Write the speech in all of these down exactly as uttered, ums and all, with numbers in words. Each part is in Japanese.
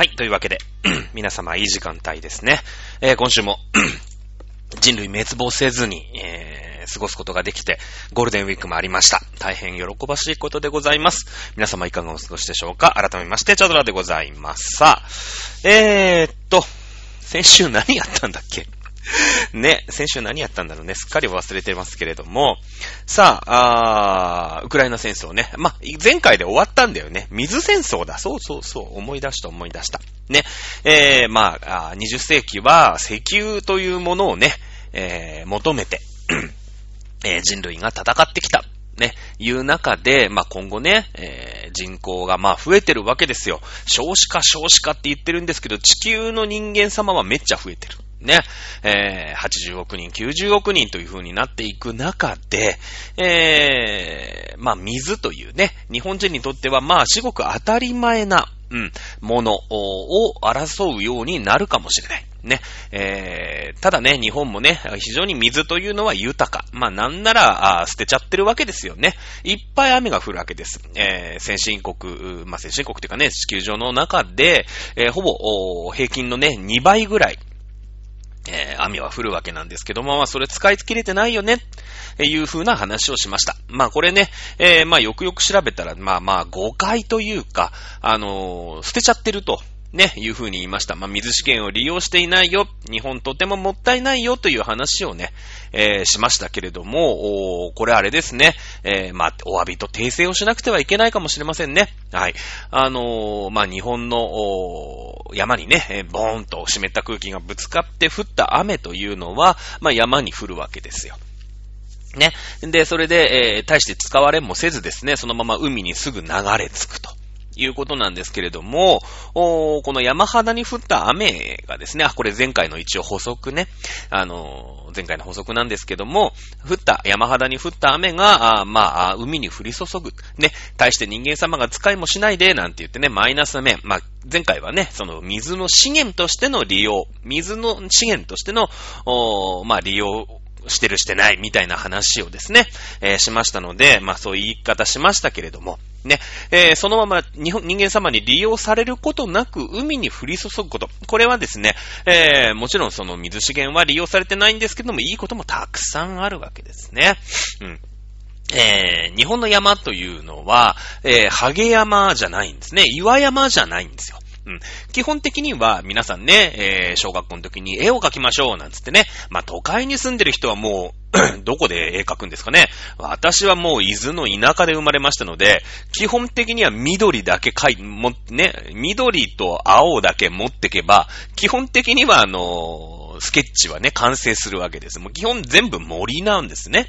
はい、というわけで皆様いい時間帯ですね、えー、今週も人類滅亡せずに、えー、過ごすことができてゴールデンウィークもありました。大変喜ばしいことでございます。皆様いかがお過ごしでしょうか。改めましてチャドラでございます。さあ、えーっと先週何やったんだっけね、先週何やったんだろうね。すっかり忘れてますけれども。さあ、あー、ウクライナ戦争ね。まあ、前回で終わったんだよね。水戦争だ。そうそうそう。思い出した思い出した。ね。えー、まあ、にじゅっ世紀は石油というものをね、えー、求めて、えー、人類が戦ってきた。ね、いう中で、まあ、今後ね、えー、人口がまあ増えてるわけですよ。少子化少子化って言ってるんですけど、地球の人間様はめっちゃ増えてる。ね、えー、はちじゅうおくにん、きゅうじゅうおくにんという風になっていく中で、えー、まあ水というね、日本人にとってはまあ至極当たり前な、うん、ものを争うようになるかもしれない。ね、えー、ただね、日本もね、非常に水というのは豊か。まあなんなら、あ、捨てちゃってるわけですよね。いっぱい雨が降るわけです。えー、先進国、まあ先進国というかね、地球上の中で、えー、ほぼ平均のね、にばいぐらい、えー、雨は降るわけなんですけども、まあ、それ使い切れてないよね、えー、いう風な話をしました。まあ、これね、えー、まあ、よくよく調べたら、まあまあ、誤解というか、あのー、捨てちゃってると、ね、いう風に言いました。まあ、水資源を利用していないよ、日本とてももったいないよという話をね、えー、しましたけれども、おー、これあれですね、えー、まあ、お詫びと訂正をしなくてはいけないかもしれませんね。はい。あのー、まあ、日本の山にね、ボーンと湿った空気がぶつかって降った雨というのは、まあ、山に降るわけですよ。ね。で、それで、えー、大して使われもせずですね、そのまま海にすぐ流れ着くということなんですけれども、おこの山肌に降った雨がですね、あ、これ前回の一応補足ね、あのー、前回の補足なんですけども、降った、山肌に降った雨が、あまあ、海に降り注ぐ。ね、対して人間様が使いもしないで、なんて言ってね、マイナス面。まあ、前回はね、その水の資源としての利用、水の資源としての、おまあ、利用、してるしてないみたいな話をですね、えー、しましたので、まあそういう言い方しましたけれども、ね、えー、そのまま日本人間様に利用されることなく海に降り注ぐこと。これはですね、えー、もちろんその水資源は利用されてないんですけども、いいこともたくさんあるわけですね。うん。えー、日本の山というのは、えー、ハゲ山じゃないんですね。岩山じゃないんですよ。うん、基本的には皆さんね、えー、小学校の時に絵を描きましょうなんつってね、まあ都会に住んでる人はもうどこで絵描くんですかね。私はもう伊豆の田舎で生まれましたので、基本的には緑だけ描いもね、緑と青だけ持ってけば基本的にはあのー、スケッチはね完成するわけです。もう基本全部森なんですね。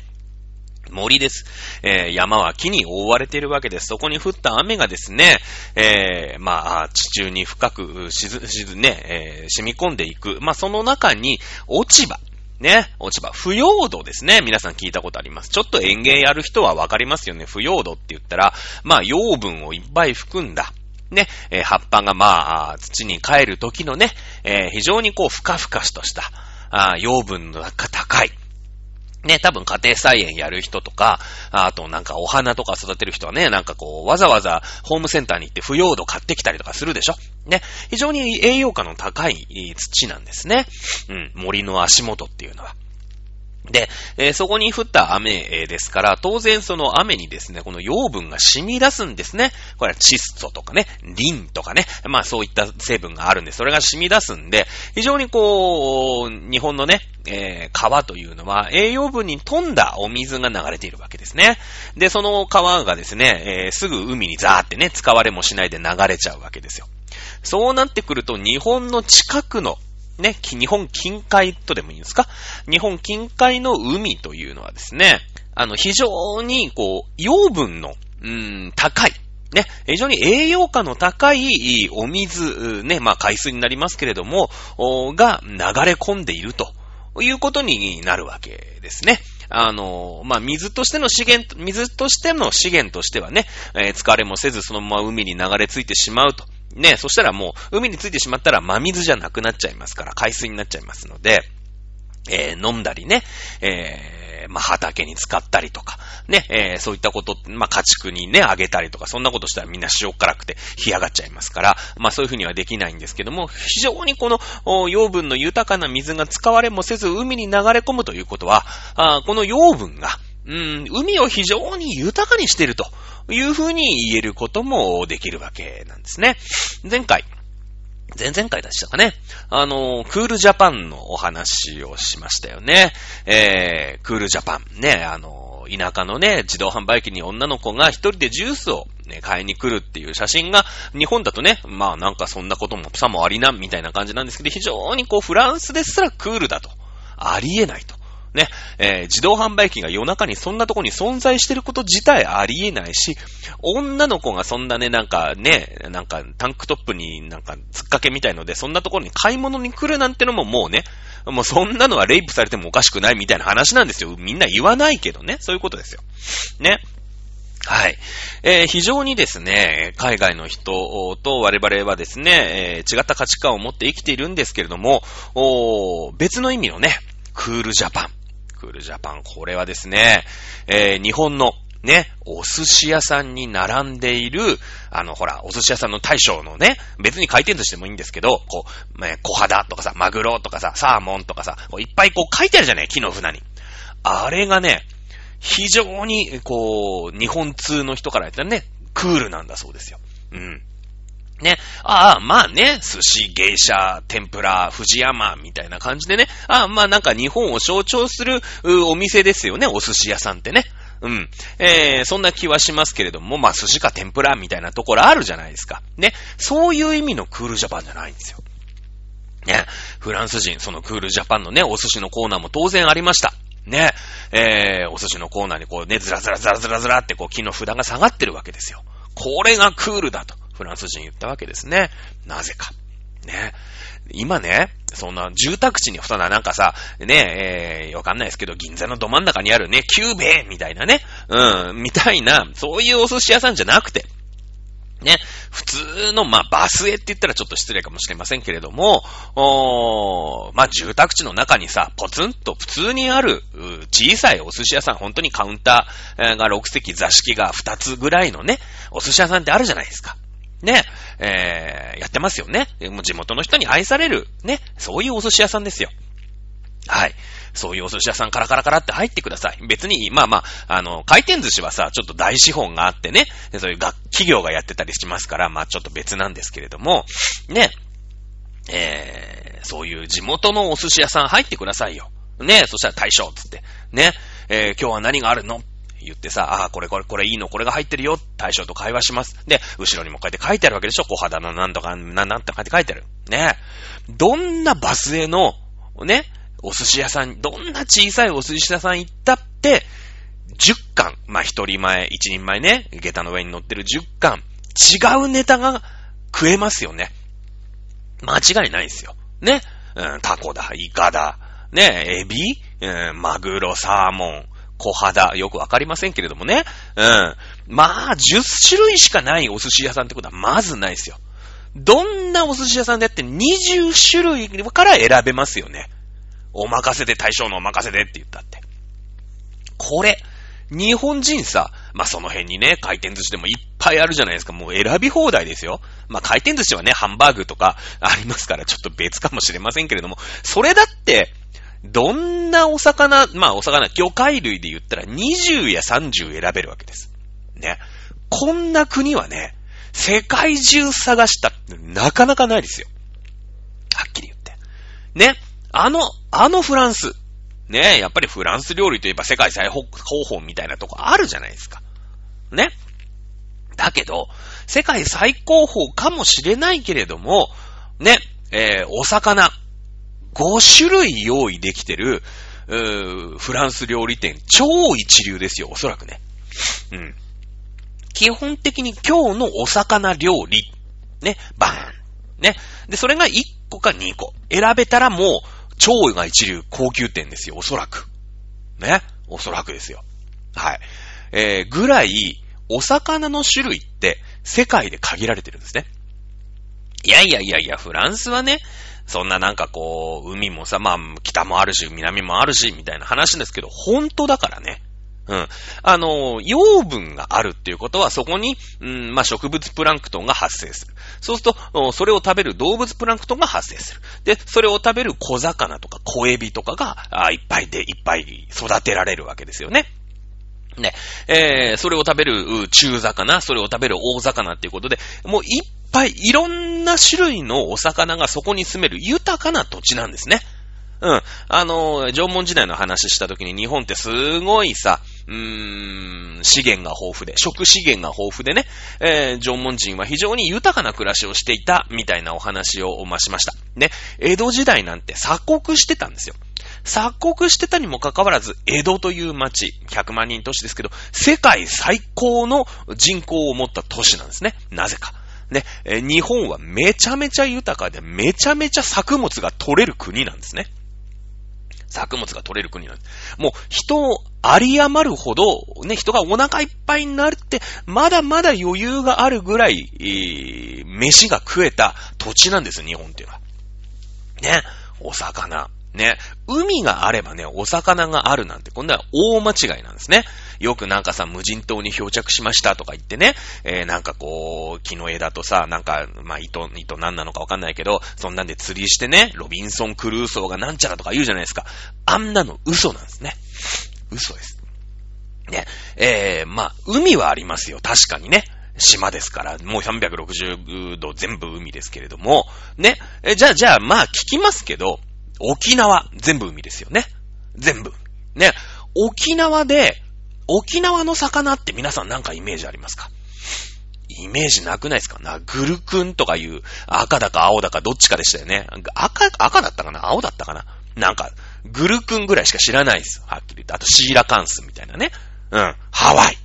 森です、えー。山は木に覆われているわけです。そこに降った雨がですね、えー、まあ地中に深くしずしずね、えー、染み込んでいく。まあその中に落ち葉ね、落ち葉腐葉土ですね。皆さん聞いたことあります。ちょっと園芸やる人はわかりますよね。腐葉土って言ったらまあ養分をいっぱい含んだね、えー、葉っぱがまあ土に帰る時のね、えー、非常にこうふかふかとしたあ養分が高い。ね、多分家庭菜園やる人とか、あとなんかお花とか育てる人はね、なんかこうわざわざホームセンターに行って腐葉土買ってきたりとかするでしょ。ね、非常に栄養価の高い土なんですね。うん、森の足元っていうのは。で、えー、そこに降った雨ですから、当然その雨にですね、この養分が染み出すんですね。これは窒素とかね、リンとかね、まあそういった成分があるんで、それが染み出すんで、非常にこう、日本のね、えー、川というのは栄養分に富んだお水が流れているわけですね。で、その川がですね、えー、すぐ海にザーってね、使われもしないで流れちゃうわけですよ。そうなってくると、日本の近くのね、日本近海とでもいいんですか？日本近海の海というのはですね、あの、非常に、こう、養分の、うーん、高い。ね、非常に栄養価の高いお水、ね、まあ、海水になりますけれども、が流れ込んでいるということになるわけですね。あの、まあ、水としての資源、水としての資源としてはね、えー、使われもせずそのまま海に流れ着いてしまうと。ね、そしたらもう海についてしまったら真水じゃなくなっちゃいますから、海水になっちゃいますので、えー、飲んだりね、えー、まあ、畑に使ったりとか、ね、えー、そういったこと、まあ、家畜にね、あげたりとか、そんなことしたらみんな塩辛くて干上がっちゃいますから、まあ、そういうふうにはできないんですけども、非常にこの養分の豊かな水が使われもせず海に流れ込むということは、あ、この養分が、うん、海を非常に豊かにしているというふうに言えることもできるわけなんですね。前回、前々回でしたかね。あの、クールジャパンのお話をしましたよね。えー、クールジャパン。ね、あの、田舎のね、自動販売機に女の子が一人でジュースを、ね、買いに来るっていう写真が、日本だとね、まあなんかそんなこともさもありな、みたいな感じなんですけど、非常にこうフランスですらクールだと。ありえないと。ね、えー、自動販売機が夜中にそんなとこに存在してること自体ありえないし、女の子がそんなね、なんかね、なんかタンクトップになんか突っかけみたいので、そんなところに買い物に来るなんてのももうね、もうそんなのはレイプされてもおかしくないみたいな話なんですよ。みんな言わないけどね、そういうことですよ。ね。はい、えー。非常にですね、海外の人と我々はですね、えー、違った価値観を持って生きているんですけれども、おー、別の意味のね、クールジャパン。クールジャパン、これはですね、えー、日本のね、お寿司屋さんに並んでいる、あのほら、お寿司屋さんの大将のね、別に回転寿司でもいいんですけど、こう、えー、小肌とかさ、マグロとかさ、サーモンとかさ、こういっぱいこう書いてあるじゃない、木の船に。あれがね、非常にこう、日本通の人から言ったらね、クールなんだそうですよ。うん。ね、ああ、まあね、寿司、芸者、天ぷら、藤山みたいな感じでね、ああ、まあなんか日本を象徴するお店ですよね、お寿司屋さんってね。うん、えー、そんな気はしますけれども、まあ寿司か天ぷらみたいなところあるじゃないですか。ね、そういう意味のクールジャパンじゃないんですよ。ね、フランス人、そのクールジャパンのね、お寿司のコーナーも当然ありました。ね、えー、お寿司のコーナーにこうね、ずらずらずらずらずらってこう木の札が下がってるわけですよ。これがクールだと。フランス人言ったわけですね。なぜか。ね。今ね、そんな住宅地にふたななんかさ、ね、えー、わかんないですけど、銀座のど真ん中にあるね、キューベーみたいなね、うん、みたいな、そういうお寿司屋さんじゃなくて、ね、普通の、まあ、バスへって言ったらちょっと失礼かもしれませんけれども、おー、まあ、住宅地の中にさ、ポツンと普通にある、小さいお寿司屋さん、本当にカウンターがろく席、座敷がふたつぐらいのね、お寿司屋さんってあるじゃないですか。ね、えー、やってますよね。もう地元の人に愛される、ね、そういうお寿司屋さんですよ。はい。そういうお寿司屋さんカラカラカラって入ってください。別に、まあまあ、あの、回転寿司はさ、ちょっと大資本があってね、そういう企業がやってたりしますから、まあちょっと別なんですけれども、ね、えー、そういう地元のお寿司屋さん入ってくださいよ。ね、そしたら大将つって、ね、えー、今日は何があるの言ってさ、あ、これこれこれいいの、これが入ってるよ、大将と会話します。で、後ろにもこうやって書いてあるわけでしょ、小肌のなんとか、なんなんとかって書いてある。ね、どんなバスへの、ね、お寿司屋さん、どんな小さいお寿司屋さん行ったって、じゅっかん、まあ、一人前、一人前ね、下駄の上に乗ってるじゅっかん、違うネタが食えますよね。間違いないですよ。ね、うん、タコだ、イカだ、ね、エビ、うん、マグロ、サーモン、小肌、よくわかりませんけれどもね。うん。まあ、じゅっしゅるいしかないお寿司屋さんってことはまずないですよ。どんなお寿司屋さんであってにじゅっしゅるいから選べますよね。お任せで、大将のお任せでって言ったって。これ、日本人さ、まあその辺にね、回転寿司でもいっぱいあるじゃないですか。もう選び放題ですよ。まあ回転寿司はね、ハンバーグとかありますからちょっと別かもしれませんけれども、それだって、どんなお魚、まあお魚、魚介類で言ったらにじゅうやさんじゅう選べるわけです。ね。こんな国はね、世界中探したってなかなかないですよ。はっきり言って。ね。あの、あのフランス。ね。やっぱりフランス料理といえば世界最高峰みたいなとこあるじゃないですか。ね。だけど、世界最高峰かもしれないけれども、ね、えー、お魚。ごしゅるい用意できてる、うー、フランス料理店、超一流ですよ、おそらくね。うん。基本的に今日のお魚料理、ね、バーン。ね。で、それがいっこかにこ。選べたらもう、超が一流、高級店ですよ、おそらく。ね。おそらくですよ。はい。えー、ぐらい、お魚の種類って、世界で限られてるんですね。いやいやいやいや、フランスはね、そんななんかこう、海もさ、まあ、北もあるし、南もあるし、みたいな話ですけど、本当だからね。うん。あの、養分があるっていうことは、そこに、うん、まあ、植物プランクトンが発生する。そうすると、それを食べる動物プランクトンが発生する。で、それを食べる小魚とか小エビとかが、あ、いっぱいで、いっぱい育てられるわけですよね。ね。えー、それを食べる中魚、それを食べる大魚っていうことで、もういっぱい、いろんな種類のお魚がそこに住める豊かな土地なんですね。うん。あの、縄文時代の話したときに日本ってすごいさ、うーん、資源が豊富で、食資源が豊富でね、えー、縄文人は非常に豊かな暮らしをしていた、みたいなお話をましました。ね。江戸時代なんて鎖国してたんですよ。鎖国してたにもかかわらず、江戸という町、ひゃくまんにん都市ですけど、世界最高の人口を持った都市なんですね。なぜか。ね、日本はめちゃめちゃ豊かで、めちゃめちゃ作物が取れる国なんですね。作物が取れる国なんです。もう人をあり余るほど、ね、人がお腹いっぱいになって、まだまだ余裕があるぐらい、えー、飯が食えた土地なんです、日本っていうのは。ね、お魚。ね、海があればね、お魚があるなんて、こんな大間違いなんですね。よくなんかさ、無人島に漂着しましたとか言ってね、えー、なんかこう、木の枝とさ、なんか、まあ、糸、糸何なのかわかんないけど、そんなんで釣りしてね、ロビンソン・クルーソーがなんちゃらとか言うじゃないですか。あんなの嘘なんですね。嘘です。ね、えー、まあ、海はありますよ、確かにね。島ですから、もうさんびゃくろくじゅうど全部海ですけれども、ね、えー、じゃあ、じゃあ、まあ、聞きますけど、沖縄、全部海ですよね。全部。ね。沖縄で、沖縄の魚って皆さんなんかイメージありますか？イメージなくないですか？な、グルクンとかいう、赤だか青だかどっちかでしたよね。赤、赤だったかな？青だったかな？なんか、グルクンぐらいしか知らないです。はっきり言って。あと、シーラカンスみたいなね。うん。ハワイ。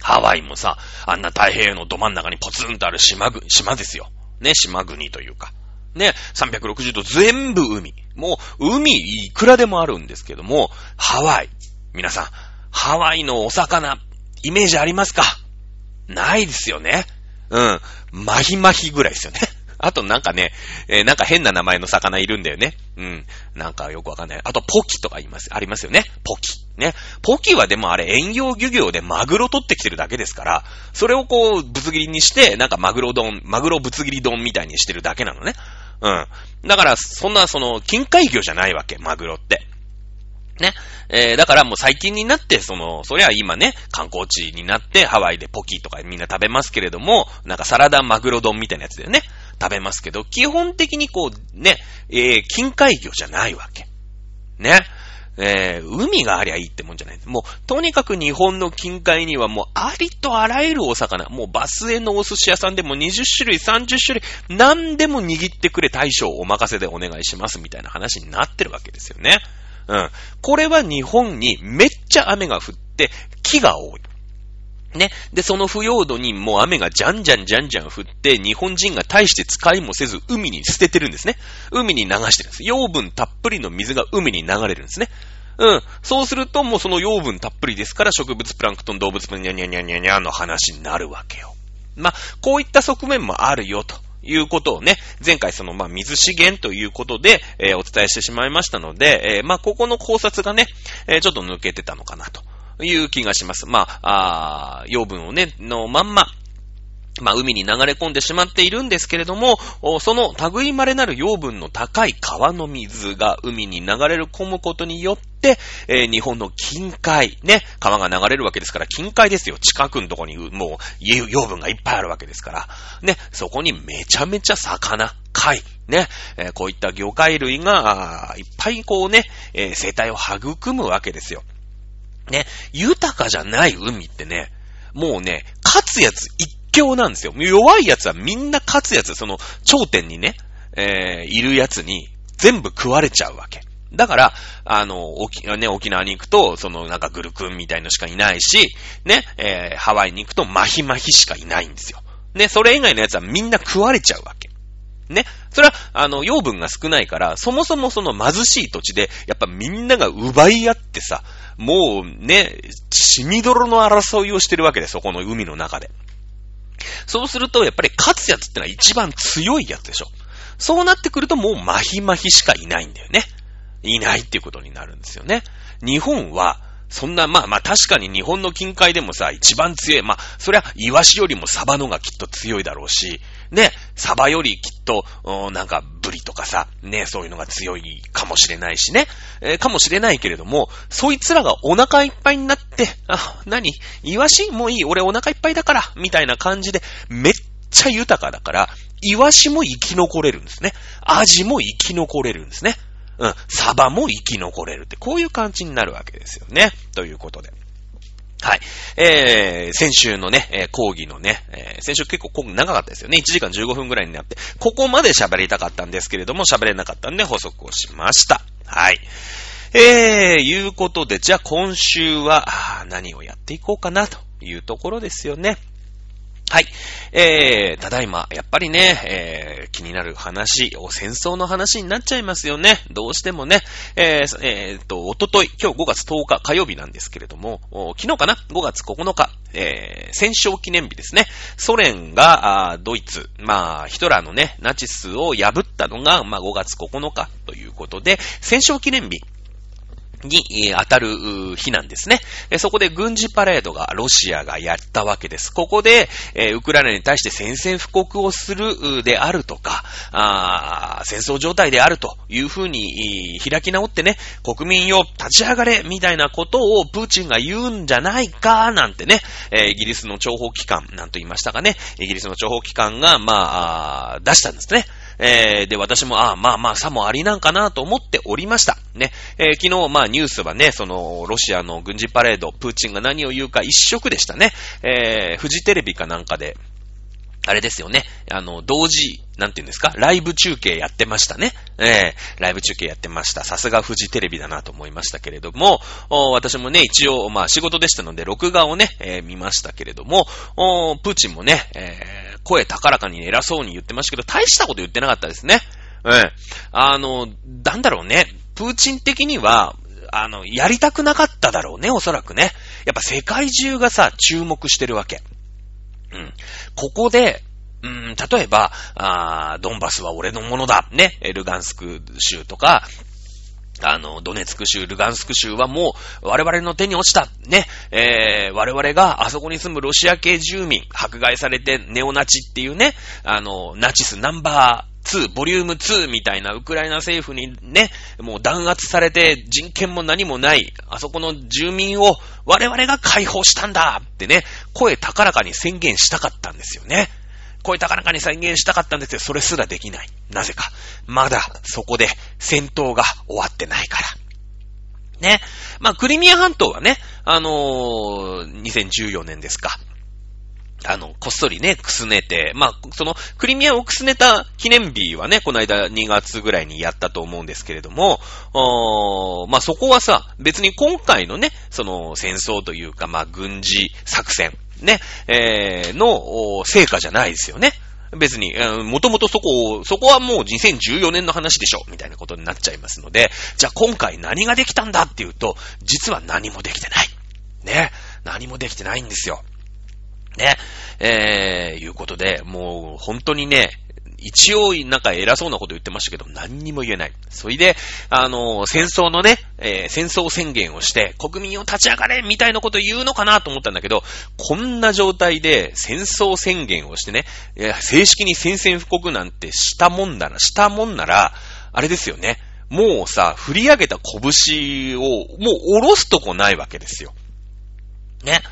ハワイもさ、あんな太平洋のど真ん中にポツンとある島ぐ、島ですよ。ね、島国というか。ね、さんびゃくろくじゅうど全部海。もう、海いくらでもあるんですけども、ハワイ。皆さん、ハワイのお魚、イメージありますか？ないですよね。うん。マヒマヒぐらいですよね。あとなんかね、えー、なんか変な名前の魚いるんだよね。うん。なんかよくわかんない。あと、ポキとか言います、ありますよね。ポキ。ね。ポキはでもあれ、遠洋漁業でマグロ取ってきてるだけですから、それをこう、ぶつ切りにして、なんかマグロ丼、マグロぶつ切り丼みたいにしてるだけなのね。うん。だから、そんな、その、近海魚じゃないわけ、マグロって。ね。えー、だからもう最近になって、その、そりゃ今ね、観光地になって、ハワイでポキとかみんな食べますけれども、なんかサラダマグロ丼みたいなやつだよね。食べますけど、基本的にこう、ね、えー、近海魚じゃないわけ。ね。えー、海がありゃいいってもんじゃない。もう、とにかく日本の近海にはもう、ありとあらゆるお魚、もうバスへのお寿司屋さんでもにじゅっしゅるい、さんじゅっしゅるい、何でも握ってくれ、大将お任せでお願いします、みたいな話になってるわけですよね。うん。これは日本にめっちゃ雨が降って、木が多い。ね。で、その腐葉土にもう雨がじゃんじゃんじゃんじゃん降って、日本人が大して使いもせず海に捨ててるんですね。海に流してるんです。養分たっぷりの水が海に流れるんですね。うん。そうするともうその養分たっぷりですから、植物プランクトン、動物プランクトン、にゃにゃにゃにゃの話になるわけよ。まあ、こういった側面もあるよと。いうことをね、前回その、まあ、水資源ということで、えー、お伝えしてしまいましたので、えー、まあ、ここの考察がね、えー、ちょっと抜けてたのかなという気がします。まあ、あー、養分をね、のまんま、まあ、海に流れ込んでしまっているんですけれども、その類まれなる養分の高い川の水が海に流れ込むことによって、えー、日本の近海、ね、川が流れるわけですから、近海ですよ。近くのとこにもう養分がいっぱいあるわけですから、ね、そこにめちゃめちゃ魚、貝、ね、えー、こういった魚介類がいっぱいこうね、えー、生態を育むわけですよ。ね、豊かじゃない海ってね、もうね、勝つやつ一強なんですよ。弱いやつはみんな勝つやつ、その頂点にね、えー、いるやつに全部食われちゃうわけ。だから、あの、沖、ね、沖縄に行くと、そのなんかグルクンみたいのしかいないし、ね、えー、ハワイに行くとマヒマヒしかいないんですよ。ね、それ以外のやつはみんな食われちゃうわけ。ね、それは、あの、養分が少ないから、そもそもその貧しい土地で、やっぱみんなが奪い合ってさ、もうね、血みどろの争いをしてるわけで、そこの海の中で。そうすると、やっぱり勝つやつってのは一番強いやつでしょ。そうなってくるともうマヒマヒしかいないんだよね。いないっていうことになるんですよね。日本はそんな、まあまあ確かに日本の近海でもさ、一番強い、まあそりゃイワシよりもサバのがきっと強いだろうしね、サバよりきっとなんかブリとかさね、そういうのが強いかもしれないしね、えー、かもしれないけれども、そいつらがお腹いっぱいになって、あ、何イワシもういい、俺お腹いっぱいだからみたいな感じでめっちゃ豊かだから、イワシも生き残れるんですね。アジも生き残れるんですね。うん、サバも生き残れるって、こういう感じになるわけですよね。ということで、はい、えー、先週のね、えー、講義のね、えー、先週結構講義長かったですよね。いちじかんじゅうごふんぐらいになって、ここまで喋りたかったんですけれども喋れなかったんで補足をしました。はい、えー、いうことで、じゃあ今週は何をやっていこうかなというところですよね。はい、えー、ただいまやっぱりね、えー、気になる話、戦争の話になっちゃいますよね、どうしてもね。えーえー、とおととい、今日ごがつとおか火曜日なんですけれども、昨日かな、ごがつここのか、えー、戦勝記念日ですね。ソ連がドイツ、まあヒトラーのねナチスを破ったのが、まあ、ごがつここのかということで、戦勝記念日に当たる日なんですね。そこで軍事パレードがロシアがやったわけです。ここでウクライナに対して宣戦布告をするであるとか、あ、戦争状態であるというふうに開き直ってね、国民よ立ち上がれみたいなことをプーチンが言うんじゃないかなんてね、イギリスの諜報機関、なんと言いましたかね、イギリスの諜報機関がまあ出したんですね。えー、で、私も、ああ、まあまあ、さもありなんかなと思っておりました。ね。えー、昨日、まあ、ニュースはね、その、ロシアの軍事パレード、プーチンが何を言うか一色でしたね。えー、フジテレビかなんかで、あれですよね。あの、同時、なんていうんですか、ライブ中継やってましたね。えー、ライブ中継やってました。さすがフジテレビだなと思いましたけれども、私もね、一応、まあ、仕事でしたので、録画をね、えー、見ましたけれども、プーチンもね、えー、声高らかに偉そうに言ってましたけど、大したこと言ってなかったですね。えー、あの、なんだろうね、プーチン的には、あの、やりたくなかっただろうね、おそらくね。やっぱ世界中がさ、注目してるわけ。うん、ここで、うん、例えばあ、ドンバスは俺のものだ、ね、ルガンスク州とか、あの、ドネツク州、ルガンスク州はもう我々の手に落ちた、ね、えー、我々があそこに住むロシア系住民、迫害されてネオナチっていうね、あの、ナチスナンバー、にボリュームにみたいなウクライナ政府にね、もう弾圧されて人権も何もないあそこの住民を我々が解放したんだってね、声高らかに宣言したかったんですよね。声高らかに宣言したかったんですけど、それすらできない。なぜかまだそこで戦闘が終わってないからね。まあクリミア半島はね、あのー、にせんじゅうよねんですか、あの、こっそりね、くすねて、まあ、その、クリミアをくすねた記念日はね、この間にがつぐらいにやったと思うんですけれども、おー、まあ、そこはさ、別に今回のね、その、戦争というか、まあ、軍事作戦、ね、えー、の、成果じゃないですよね。別に、もともとそこを、そこはもうにせんじゅうよねんの話でしょ、みたいなことになっちゃいますので、じゃあ今回何ができたんだっていうと、実は何もできてない。ね、何もできてないんですよ。ね、えー、いうことで、もう本当にね、一応なんか偉そうなこと言ってましたけど、何にも言えない。それで、あの、戦争のね、えー、戦争宣言をして、国民を立ち上がれみたいなこと言うのかなと思ったんだけど、こんな状態で戦争宣言をしてね、えー、正式に宣戦布告なんてしたもんなら、したもんなら、あれですよね、もうさ、振り上げた拳を、もう下ろすとこないわけですよ。ね。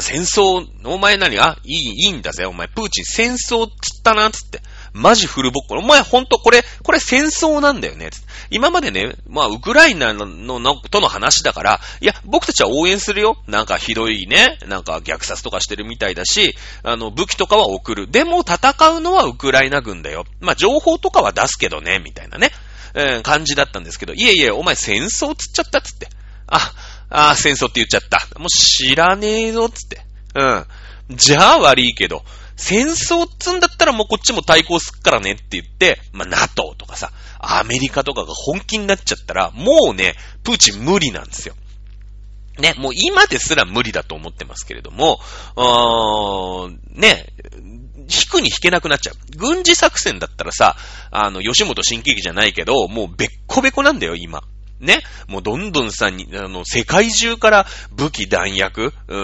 戦争、お前何がいい、いいんだぜ、お前。プーチン戦争つったな、つって。マジフルボッコ。お前ほんと、これ、これ戦争なんだよね、つって。今までね、まあ、ウクライナの、の、の、との話だから、いや、僕たちは応援するよ。なんかひどいね、なんか虐殺とかしてるみたいだし、あの、武器とかは送る。でも戦うのはウクライナ軍だよ。まあ、情報とかは出すけどね、みたいなね、えー、感じだったんですけど、いえいえ、お前戦争つっちゃった、つって。あ、ああ、戦争って言っちゃった。もう知らねえぞ、つって。うん。じゃあ悪いけど、戦争っつんだったらもうこっちも対抗すっからねって言って、まあ NATO とかさ、アメリカとかが本気になっちゃったら、もうね、プーチン無理なんですよ。ね、もう今ですら無理だと思ってますけれども、うーん、ね、引くに引けなくなっちゃう。軍事作戦だったらさ、あの、吉本新喜劇じゃないけど、もうべっこべこなんだよ、今。ね。もうどんどんさ、あの、世界中から武器、弾薬、う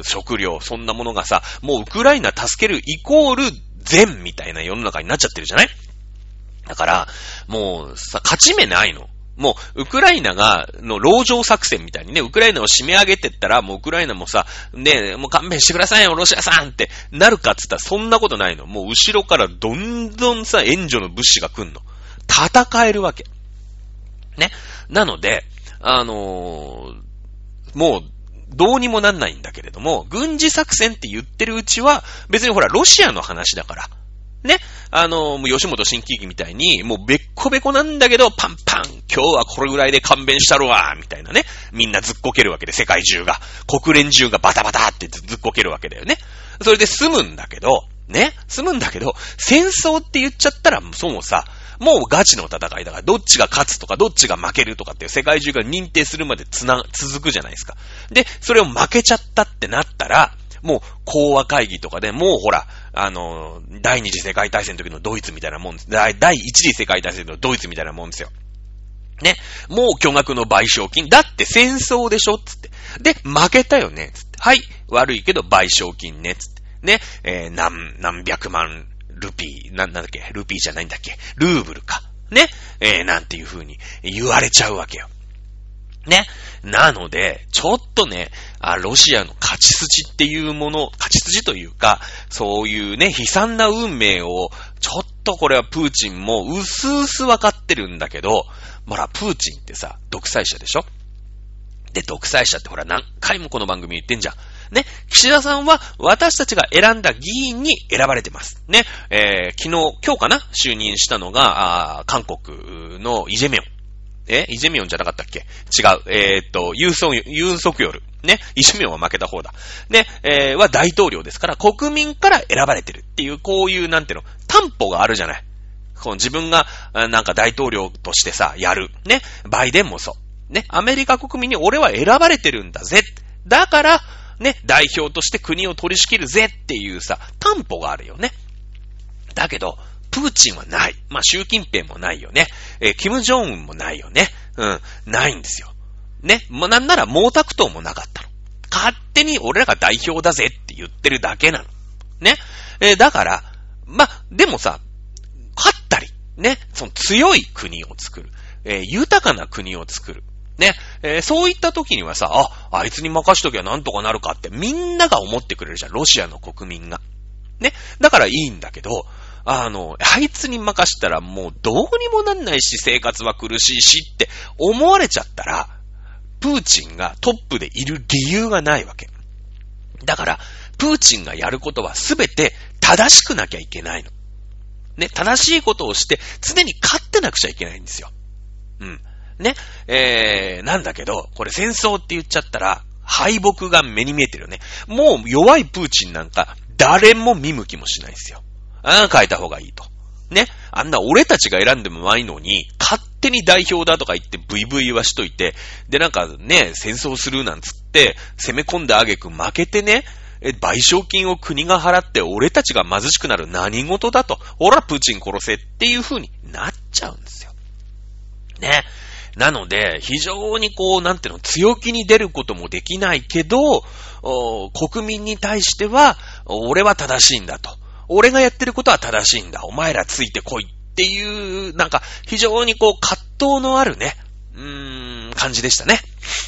ー、食料、そんなものがさ、もうウクライナ助けるイコール善みたいな世の中になっちゃってるじゃない？だから、もうさ、勝ち目ないの。もう、ウクライナが、の、籠城作戦みたいにね、ウクライナを締め上げてったら、もうウクライナもさ、ね、もう勘弁してくださいよ、ロシアさんってなるかっつったら、そんなことないの。もう後ろからどんどんさ、援助の物資が来んの。戦えるわけ。ね。なので、あのー、もう、どうにもなんないんだけれども、軍事作戦って言ってるうちは、別にほら、ロシアの話だから。ね。あの、もう吉本新喜劇みたいに、もうべっこべこなんだけど、パンパン、今日はこれぐらいで勘弁したるわ、みたいなね。みんなずっこけるわけで、世界中が。国連中がバタバタってずっこけるわけだよね。それで済むんだけど、ね。済むんだけど、戦争って言っちゃったら、そもさ、もうガチの戦いだから、どっちが勝つとか、どっちが負けるとかっていう世界中が認定するまでつな、続くじゃないですか。で、それを負けちゃったってなったら、もう、講和会議とかでもうほら、あの、第二次世界大戦の時のドイツみたいなもんです。第一次世界大戦のドイツみたいなもんですよ。ね。もう巨額の賠償金。だって戦争でしょっつって。で、負けたよねつって。はい。悪いけど賠償金ねつって。ね。えー、何、何百万ルピー。な、なんだっけルピーじゃないんだっけルーブルか。ね。えー、なんていう風に言われちゃうわけよ。ね。なので、ちょっとね、あ、ロシアの勝ち筋っていうもの、勝ち筋というか、そういうね、悲惨な運命を、ちょっとこれはプーチンもうすうすわかってるんだけど、ほら、プーチンってさ、独裁者でしょ？で、独裁者ってほら、何回もこの番組言ってんじゃん。ね、岸田さんは私たちが選んだ議員に選ばれてます。ね、えー、昨日、今日かな？就任したのが、あ、韓国のイ・ジェミョン。えイジェミョンじゃなかったっけ違う。えー、っと、ユンソン、ユンソクヨル。ね。イジェミョンは負けた方だ。ね。えー、は大統領ですから、国民から選ばれてるっていう、こういう、なんていうの、担保があるじゃない。こう自分が、なんか大統領としてさ、やる。ね。バイデンもそう。ね。アメリカ国民に俺は選ばれてるんだぜ。だから、ね、代表として国を取り仕切るぜっていうさ、担保があるよね。だけど、プーチンはない。まあ、習近平もないよね。えー、キム・ジョンウンもないよね。うん。ないんですよ。ね。まあ、なんなら毛沢東もなかったの。勝手に俺らが代表だぜって言ってるだけなの。ね。えー、だから、まあ、でもさ、勝ったり、ね。その強い国を作る。えー、豊かな国を作る。ね。えー、そういった時にはさ、あ、あいつに任しときゃなんとかなるかってみんなが思ってくれるじゃん。ロシアの国民が。ね。だからいいんだけど、あの、あいつに任したらもうどうにもなんないし生活は苦しいしって思われちゃったら、プーチンがトップでいる理由がないわけ。だから、プーチンがやることはすべて正しくなきゃいけないの。ね、正しいことをして常に勝ってなくちゃいけないんですよ。うん。ね、えー、なんだけど、これ戦争って言っちゃったら敗北が目に見えてるよね。もう弱いプーチンなんか誰も見向きもしないんですよ。ああ、変えた方がいいと。ね。あんな俺たちが選んでもないのに、勝手に代表だとか言ってブイブイはしといて、でなんかね、戦争するなんつって、攻め込んだ挙句負けてね、え、賠償金を国が払って俺たちが貧しくなる何事だと。ほら、プーチン殺せっていう風になっちゃうんですよ。ね。なので、非常にこう、なんていうの、強気に出ることもできないけど、国民に対しては、俺は正しいんだと。俺がやってることは正しいんだ。お前らついてこいっていう、なんか、非常にこう、葛藤のあるね、うーん、感じでしたね。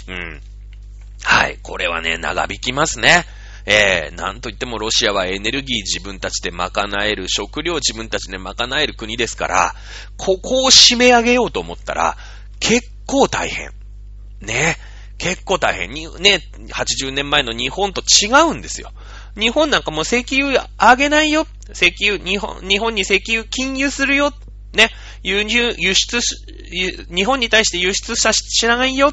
うん。はい。これはね、長引きますね。えー、なんといってもロシアはエネルギー自分たちで賄える、食料自分たちで賄える国ですから、ここを締め上げようと思ったら、結構大変。ね。結構大変。に、ね、はちじゅうねんまえの日本と違うんですよ。日本なんかもう石油上げないよ。石油、日本、日本に石油禁輸するよ。ね。輸入、輸出し、日本に対して輸出さしないよ。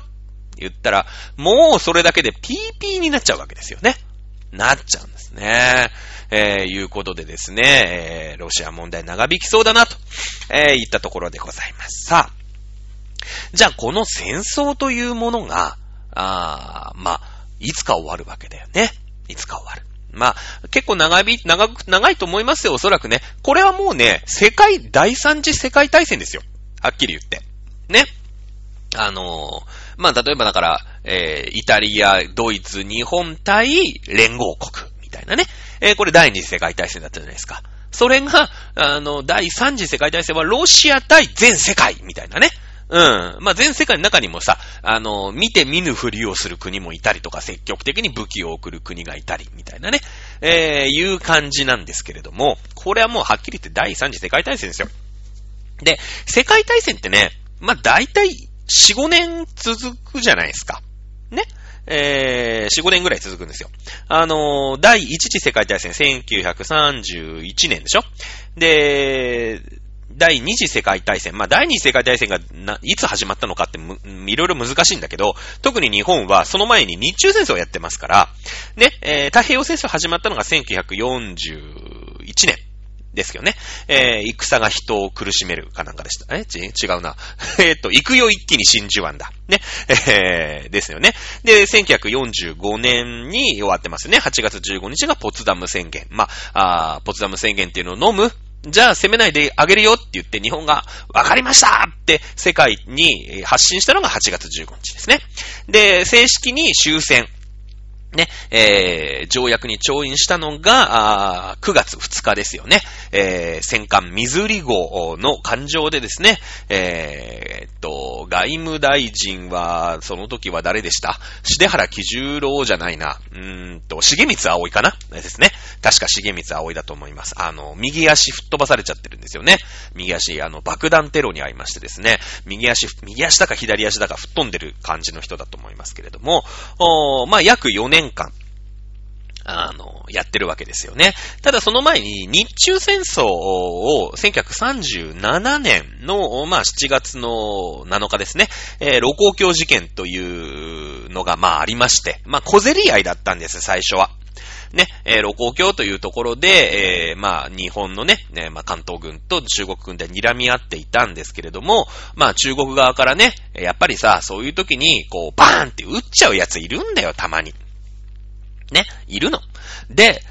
言ったら、もうそれだけで ピーピー になっちゃうわけですよね。なっちゃうんですね。えー、いうことでですね、えー、ロシア問題長引きそうだなと、えー、言ったところでございます。さあ。じゃあこの戦争というものが、あー、まあ、いつか終わるわけだよね。いつか終わる。まあ、結構長い、長く、長いと思いますよ、おそらくね。これはもうね、世界、第三次世界大戦ですよ。はっきり言って。ね。あのー、まあ、例えばだから、えー、イタリア、ドイツ、日本対連合国、みたいなね。えー、これ第二次世界大戦だったじゃないですか。それが、あの、第三次世界大戦はロシア対全世界、みたいなね。うん。まあ、全世界の中にもさ、あの、見て見ぬふりをする国もいたりとか、積極的に武器を送る国がいたり、みたいなね、えー、いう感じなんですけれども、これはもうはっきり言って第三次世界大戦ですよ。で、世界大戦ってね、まあ、大体よん、ごねん続くじゃないですか。ね。えー、よん、ごねんぐらい続くんですよ。あのー、第一次世界大戦、せんきゅうひゃくさんじゅういちねんでしょ。で、第二次世界大戦。まあ、第二次世界大戦がないつ始まったのかってむ、いろいろ難しいんだけど、特に日本はその前に日中戦争をやってますから、ね、えー、太平洋戦争始まったのがせんきゅうひゃくよんじゅういちねんですよね。えー、戦が人を苦しめるかなんかでした。え、ち、違うな。えっと、行くよ一気に真珠湾だ。ね。えー、ですよね。で、せんきゅうひゃくよんじゅうごねんに終わってますね。はちがつじゅうごにちがポツダム宣言。まあ、あポツダム宣言っていうのを飲む。じゃあ攻めないであげるよって言って日本がわかりましたって世界に発信したのがはちがつじゅうごにちですね。で、正式に終戦。ね、えー、条約に調印したのが、くがつふつかですよね。えー、戦艦ミズリ号の艦上でですね、えー、っと、外務大臣は、その時は誰でした？出原喜十郎じゃないな。うーんと、重光葵かなですね。確か重光葵だと思います。あの、右足吹っ飛ばされちゃってるんですよね。右足、あの、爆弾テロに遭いましてですね、右足、右足だか左足だか吹っ飛んでる感じの人だと思いますけれども、おー、まあ、約よねん間あのやってるわけですよね。ただその前に日中戦争をせんきゅうひゃくさんじゅうななねんのまあしちがつのなのかですね、えー、盧溝橋事件というのがまあありまして、まあ小競り合いだったんです最初は。ね、えー、盧溝橋というところで、えー、まあ、日本のね、ねまあ、関東軍と中国軍で睨み合っていたんですけれども、まあ、中国側からね、やっぱりさ、そういう時に、こう、バーンって撃っちゃうやついるんだよ、たまに。ね、いるの。で、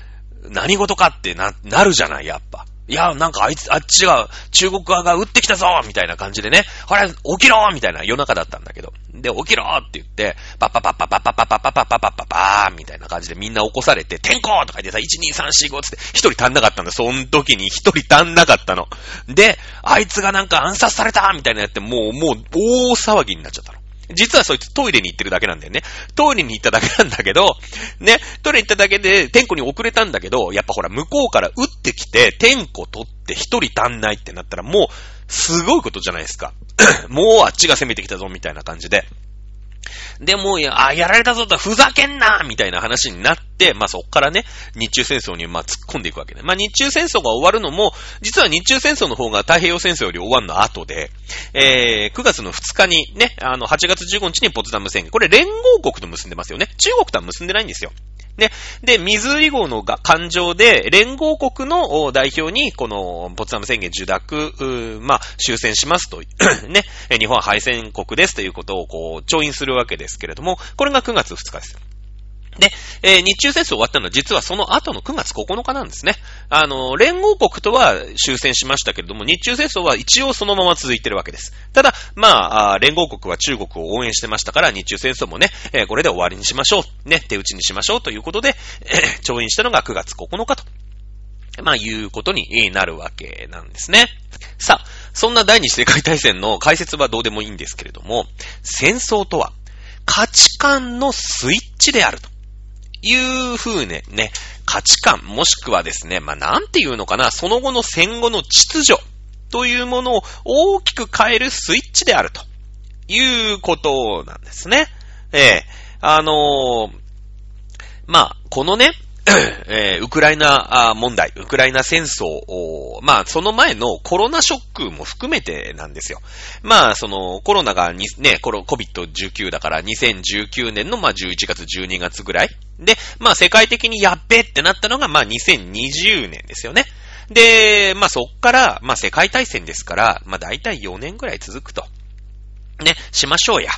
何事かってな、なるじゃない、やっぱ。いや、なんかあいつ、あっちが、中国側が撃ってきたぞみたいな感じでね、ほら、起きろみたいな夜中だったんだけど。で、起きろって言って、パッパッパッパッパッパッパッパッパッパッパッパッパーみたいな感じでみんな起こされて、天候とか言ってさ、いち、に、さん、よん、ごつって、一人足んなかったんだ。その時に一人足んなかったの。で、あいつがなんか暗殺されたみたいなやって、もう、もう、大騒ぎになっちゃったの。実はそいつトイレに行ってるだけなんだよね。トイレに行っただけなんだけど、ね、トイレ行っただけで、天子に遅れたんだけど、やっぱほら、向こうから撃ってきて、天子取って一人足んないってなったら、もう、すごいことじゃないですか。もうあっちが攻めてきたぞ、みたいな感じで。で、もう、あ、やられたぞと、ふざけんなみたいな話になって、まあ、そっからね、日中戦争に、まあ、突っ込んでいくわけね。まあ、日中戦争が終わるのも、実は日中戦争の方が太平洋戦争より終わるの後で、えー、くがつのふつかにね、あの、はちがつじゅうごにちにポツダム宣言。これ連合国と結んでますよね。中国とは結んでないんですよ。ね。で、ミズーリ号の艦上で、連合国の代表に、この、ポツダム宣言受諾、まあ、終戦しますと、ね、日本は敗戦国ですということを、こう、調印するわけですけれども、これがくがつふつかですよ。で、えー、日中戦争終わったのは実はその後のくがつここのかなんですね。あの、連合国とは終戦しましたけれども、日中戦争は一応そのまま続いてるわけです。ただ、まあ、あ連合国は中国を応援してましたから、日中戦争もね、えー、これで終わりにしましょう。ね、手打ちにしましょうということで、えー、調印したのがくがつここのかと。まあ、いうことになるわけなんですね。さあ、そんな第二次世界大戦の解説はどうでもいいんですけれども、戦争とは、価値観のスイッチであるという風ね、ね、価値観もしくはですね、まあ、なんていうのかな、その後の戦後の秩序というものを大きく変えるスイッチであるということなんですね。ええ、あのー、まあ、このね、えー、ウクライナ問題、ウクライナ戦争を、まあ、その前のコロナショックも含めてなんですよ。まあ、その、コロナがに、ね、コロ、コビッドじゅうきゅう だからにせんじゅうきゅうねんの、まあ、じゅういちがつじゅうにがつぐらい。で、まあ、世界的にやっべってなったのが、まあ、にせんにじゅうねんですよね。で、まあ、そっから、まあ、世界大戦ですから、まあ、だいたいよねんぐらい続くと。ね、しましょうや。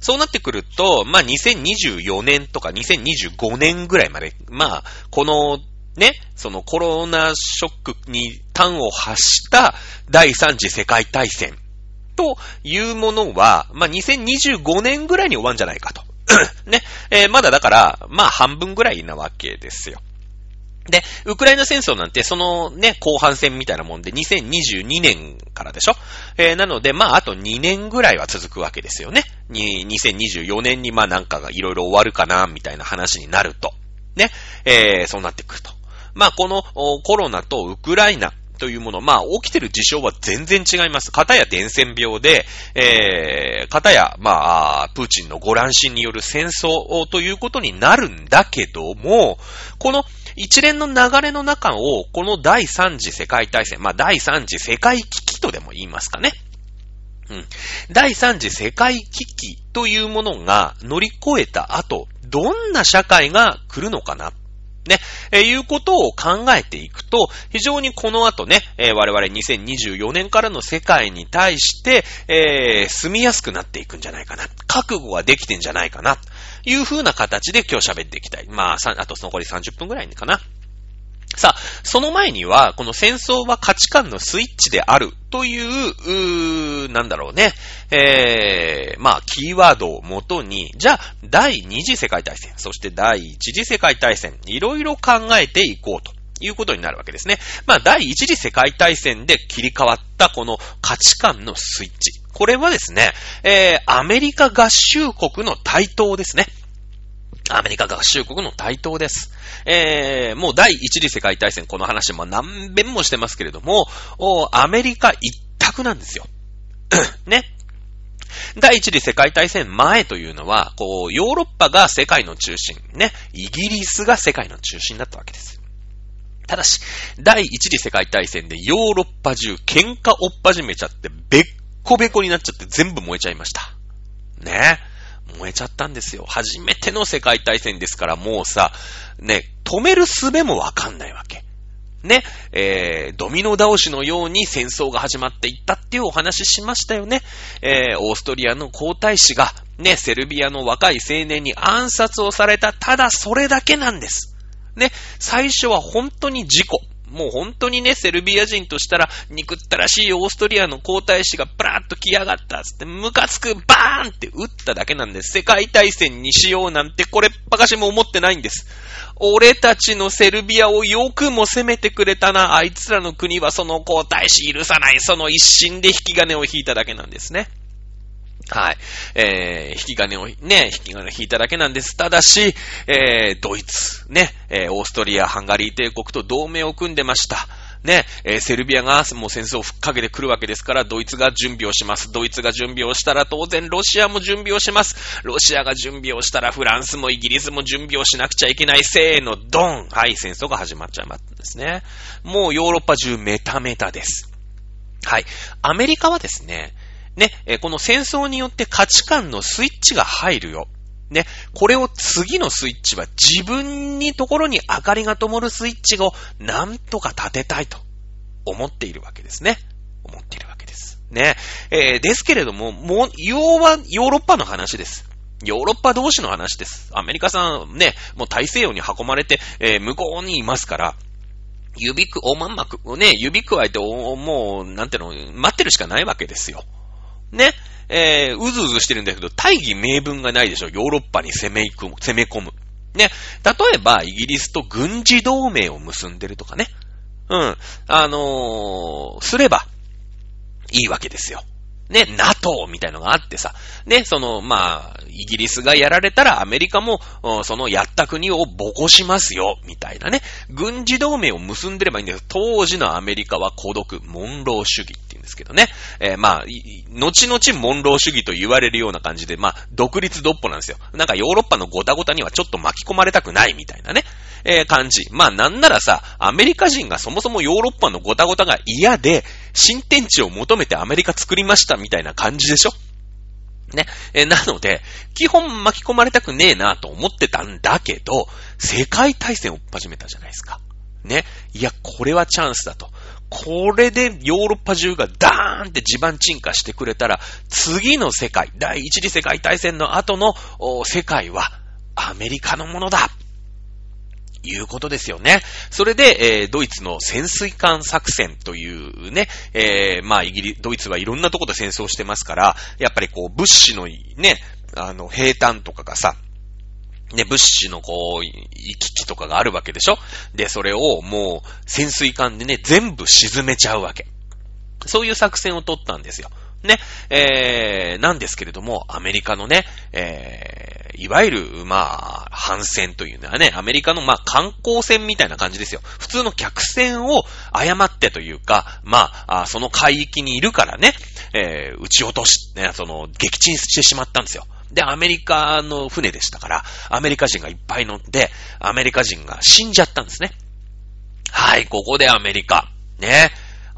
そうなってくると、まあ、にせんにじゅうよねんとかにせんにじゅうごねんぐらいまで、まあ、このね、そのコロナショックに端を発しただいさん次世界大戦というものは、まあ、にせんにじゅうごねんぐらいに終わるんじゃないかと。ね、えー、まだだから、まあ、半分ぐらいなわけですよ。で、ウクライナ戦争なんてそのね、後半戦みたいなもんでにせんにじゅうにねんからでしょ、えー、なので、まあ、あとにねんぐらいは続くわけですよね。に、にせんにじゅうよねんにまあなんかがいろいろ終わるかな、みたいな話になると。ね、えー、そうなってくると。まあ、このコロナとウクライナというもの、まあ、起きてる事象は全然違います。片や伝染病で、えー、片や、まあ、プーチンのご乱心による戦争ということになるんだけども、この一連の流れの中を、このだいさん次世界大戦、まあ、だいさん次世界危機とでも言いますかね。うん。だいさん次世界危機というものが乗り越えた後、どんな社会が来るのかな。ね、えー、いうことを考えていくと、非常にこの後ね、えー、我々にせんにじゅうよねんからの世界に対して、えー、住みやすくなっていくんじゃないかな。覚悟はできてんじゃないかな。いう風な形で今日喋っていきたい。まあ、あと残りさんじゅっぷんぐらいかな。さあ、その前には、この戦争は価値観のスイッチであるという、うーなんだろうね、えー、まあ、キーワードをもとに、じゃあ、だいに次世界大戦、そしてだいいち次世界大戦、いろいろ考えていこうということになるわけですね。まあ、だいいち次世界大戦で切り替わったこの価値観のスイッチ。これはですね、えー、アメリカ合衆国の台頭ですね。アメリカ合衆国の台頭です。えー、もう第一次世界大戦、この話も何遍もしてますけれども、アメリカ一択なんですよ。ね。第一次世界大戦前というのは、こう、ヨーロッパが世界の中心、ね。イギリスが世界の中心だったわけです。ただし、第一次世界大戦でヨーロッパ中喧嘩をっ始めちゃって、べっこべこになっちゃって全部燃えちゃいました。ね。燃えちゃったんですよ。初めての世界大戦ですから、もうさ、ね、止める術もわかんないわけ。ね、えー、ドミノ倒しのように戦争が始まっていったっていうお話しましたよね。えー、オーストリアの皇太子が、ね、セルビアの若い青年に暗殺をされた、ただそれだけなんです。ね、最初は本当に事故。もう本当にね、セルビア人としたら、憎ったらしいオーストリアの皇太子がブラーっと来やがったっつって、ムカつくバーンって撃っただけなんです。世界大戦にしようなんてこれっぱかしも思ってないんです。俺たちのセルビアをよくも攻めてくれたな、あいつらの国はその皇太子許さない、その一心で引き金を引いただけなんですね。はい。えー、引き金を、ね、引き金を引いただけなんです。ただし、えー、ドイツ、ね、えー、オーストリア、ハンガリー帝国と同盟を組んでました。ね、えー、セルビアがもう戦争を吹っかけてくるわけですから、ドイツが準備をします。ドイツが準備をしたら当然ロシアも準備をします。ロシアが準備をしたらフランスもイギリスも準備をしなくちゃいけない。せーの、ドン！はい、戦争が始まっちゃいまったんですね。もうヨーロッパ中メタメタです。はい。アメリカはですね、ね、えー、この戦争によって価値観のスイッチが入るよ。ね、これを次のスイッチは自分にところに明かりが灯るスイッチをなんとか立てたいと思っているわけですね。思っているわけです。ね、えー、ですけれども、もう、要はヨーロッパの話です。ヨーロッパ同士の話です。アメリカさんね、もう大西洋に運まれて、えー、向こうにいますから、指く、おまんまく、ね、指くわえて、もう、なんていうの、待ってるしかないわけですよ。ね、えー、うずうずしてるんだけど、大義名分がないでしょ。ヨーロッパに攻め込む、攻め込む。ね、例えば、イギリスと軍事同盟を結んでるとかね。うん。あのー、すれば、いいわけですよ。ね、NATO みたいのがあってさ。ね、その、まあ、イギリスがやられたらアメリカも、そのやった国をボコしますよ、みたいなね。軍事同盟を結んでればいいんだけど、当時のアメリカは孤独、モンロー主義って言うんですけどね。えー、まあ、後々モンロー主義と言われるような感じで、まあ、独立独歩なんですよ。なんかヨーロッパのゴタゴタにはちょっと巻き込まれたくないみたいなね、えー、感じ。まあ、なんならさ、アメリカ人がそもそもヨーロッパのゴタゴタが嫌で、新天地を求めてアメリカ作りましたみたいな感じでしょ。ね。え、なので、基本巻き込まれたくねえなと思ってたんだけど、世界大戦を始めたじゃないですか。ね。いや、これはチャンスだと。これでヨーロッパ中がダーンって地盤沈下してくれたら、次の世界、第一次世界大戦の後の世界はアメリカのものだいうことですよね。それで、えー、ドイツの潜水艦作戦というね、えー、まあイギリス、ドイツはいろんなところで戦争してますから、やっぱりこう物資のね、あの兵站とかがさ、ね、物資のこう行き来とかがあるわけでしょ。で、それをもう潜水艦でね、全部沈めちゃうわけ。そういう作戦を取ったんですよ。ね、えー、なんですけれども、アメリカのね、えー、いわゆる、まあ、帆船というのはね、アメリカの、まあ、観光船みたいな感じですよ。普通の客船を誤ってというか、まあ、あその海域にいるからね、えー、撃ち落とし、ね、その、撃沈してしまったんですよ。で、アメリカの船でしたから、アメリカ人がいっぱい乗って、アメリカ人が死んじゃったんですね。はい、ここでアメリカ。ね。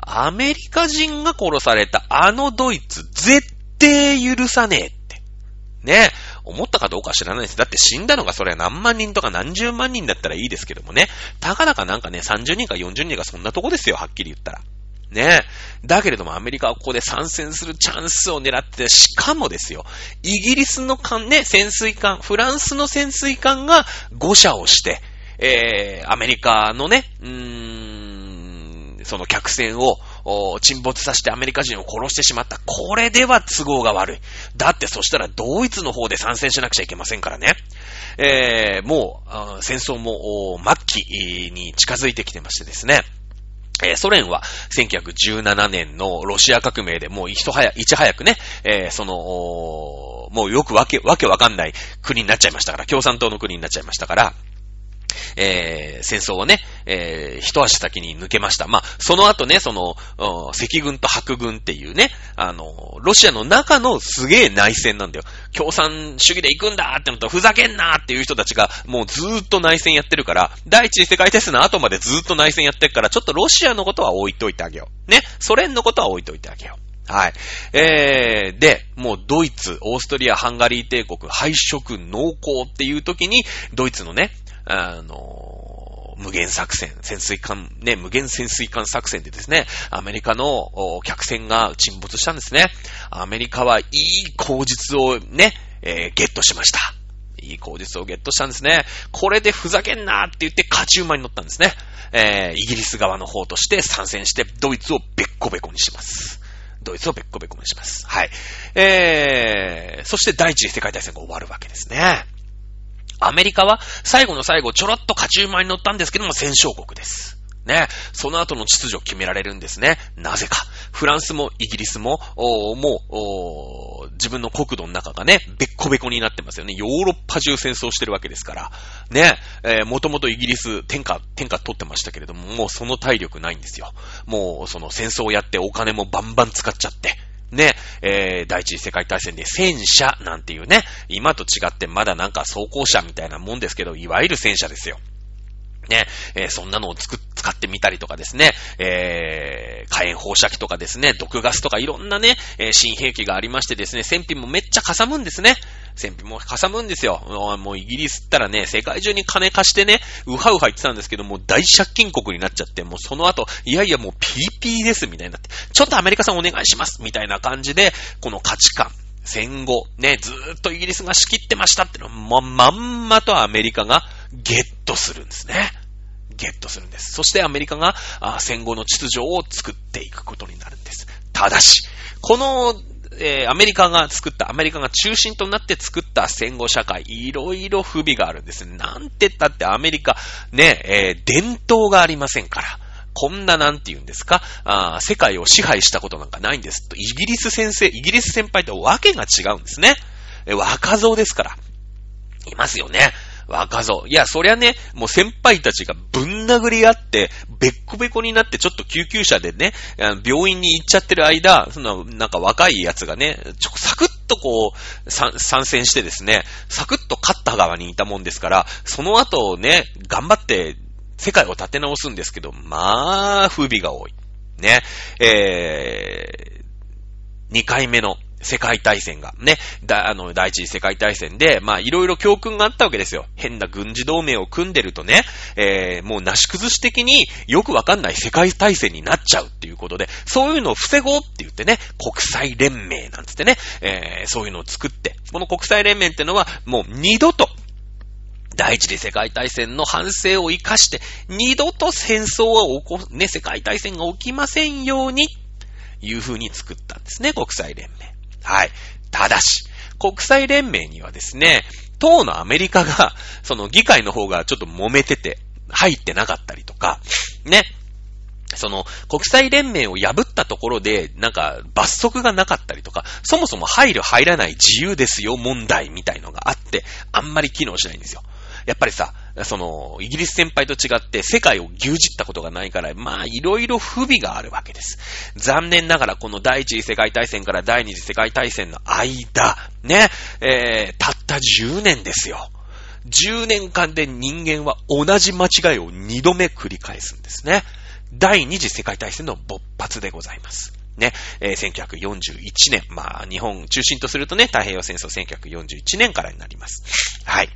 アメリカ人が殺されたあのドイツ絶対許さねえってね思ったかどうか知らないです。だって死んだのがそれは何万人とか何十万人だったらいいですけどもね、たかだかなんかねさんじゅうにんかよんじゅうにんかそんなとこですよ、はっきり言ったらね。だけれどもアメリカはここで参戦するチャンスを狙って、しかもですよ、イギリスの艦ね、潜水艦、フランスの潜水艦が誤射をして、えー、アメリカのねうーんその客船を沈没させてアメリカ人を殺してしまった。これでは都合が悪い。だってそしたらドイツの方で参戦しなくちゃいけませんからね。えー、もう戦争も末期に近づいてきてましてですね。ソ連はせんきゅうひゃくじゅうななねんのロシア革命でもういち早くね、えー、そのもうよくわけわけわかんない国になっちゃいましたから、共産党の国になっちゃいましたから。えー、戦争をね、えー、一足先に抜けました。まあ、その後ね、その、赤軍と白軍っていうね、あの、ロシアの中のすげえ内戦なんだよ。共産主義で行くんだーってのと、ふざけんなーっていう人たちが、もうずーっと内戦やってるから、第一次世界大戦の後までずーっと内戦やってるから、ちょっとロシアのことは置いといてあげよう。ね、ソ連のことは置いといてあげよう。はい。えー、で、もうドイツ、オーストリア、ハンガリー帝国、敗色濃厚っていう時に、ドイツのね、あの、無限作戦、潜水艦、ね、無限潜水艦作戦でですね、アメリカの客船が沈没したんですね。アメリカはいい口実をね、えー、ゲットしました。いい口実をゲットしたんですね。これでふざけんなって言って勝ち馬に乗ったんですね。えー、イギリス側の方として参戦して、ドイツをベッコベコにします。ドイツをベッコベコにします。はい。えー、そして第一次世界大戦が終わるわけですね。アメリカは最後の最後ちょろっと勝ち馬に乗ったんですけども戦勝国です。ね。その後の秩序を決められるんですね。なぜか。フランスもイギリスも、もう、自分の国土の中がね、べっこべこになってますよね。ヨーロッパ中戦争してるわけですから。ね。えー、もともとイギリス、天下、天下取ってましたけれども、もうその体力ないんですよ。もう、その戦争をやってお金もバンバン使っちゃって。ね、えー、第一次世界大戦で戦車なんていうね、今と違ってまだなんか装甲車みたいなもんですけど、いわゆる戦車ですよ。ね、えー、そんなのをつく使ってみたりとかですね、えー、火炎放射器とかですね、毒ガスとかいろんなね、えー、新兵器がありましてですね、戦費もめっちゃかさむんですね。戦費もかさむんですよ。もうイギリスったらね、世界中に金貸してね、うはうは言ってたんですけど、もう大借金国になっちゃって、もうその後、いやいやもう ピーピー ですみたいになって、ちょっとアメリカさんお願いしますみたいな感じで、この価値観、戦後、ね、ずーっとイギリスが仕切ってましたってのを、ま、まんまとアメリカがゲットするんですね。ゲットするんです。そしてアメリカが戦後の秩序を作っていくことになるんです。ただし、この、えー、アメリカが作った、アメリカが中心となって作った戦後社会、いろいろ不備があるんですね。なんてったってアメリカ、ね、えー、伝統がありませんから。こんななんて言うんですか、あ、世界を支配したことなんかないんです。イギリス先生、イギリス先輩とわけが違うんですね。えー、若造ですから。いますよね。若造。いや、そりゃね、もう先輩たちがぶん殴り合って、べっこべこになって、ちょっと救急車でね、病院に行っちゃってる間、その、なんか若いやつがね、ちょ、サクッとこう、参戦してですね、サクッと勝った側にいたもんですから、その後ね、頑張って、世界を立て直すんですけど、まあ、不備が多い。ね、えー、にかいめの世界大戦がね、だあの第一次世界大戦でまあいろいろ教訓があったわけですよ。変な軍事同盟を組んでるとね、えー、もうなし崩し的によくわかんない世界大戦になっちゃうっていうことで、そういうのを防ごうって言ってね、国際連盟なんつってね、えー、そういうのを作って、この国際連盟ってのはもう二度と第一次世界大戦の反省を生かして二度と戦争は起こね世界大戦が起きませんようにいう風に作ったんですね、国際連盟。はい。ただし、国際連盟にはですね、当のアメリカが、その議会の方がちょっと揉めてて、入ってなかったりとか、ね。その、国際連盟を破ったところで、なんか、罰則がなかったりとか、そもそも入る入らない自由ですよ問題みたいのがあって、あんまり機能しないんですよ。やっぱりさ、その、イギリス先輩と違って世界を牛耳ったことがないから、まあ、いろいろ不備があるわけです。残念ながら、この第一次世界大戦から第二次世界大戦の間、ね、えー、たったじゅうねんですよ。じゅうねんかんで人間は同じ間違いをにどめ繰り返すんですね。第二次世界大戦の勃発でございます。ね、えー、せんきゅうひゃくよんじゅういちねん、まあ、日本中心とするとね、太平洋戦争せんきゅうひゃくよんじゅういちねんからになります。はい。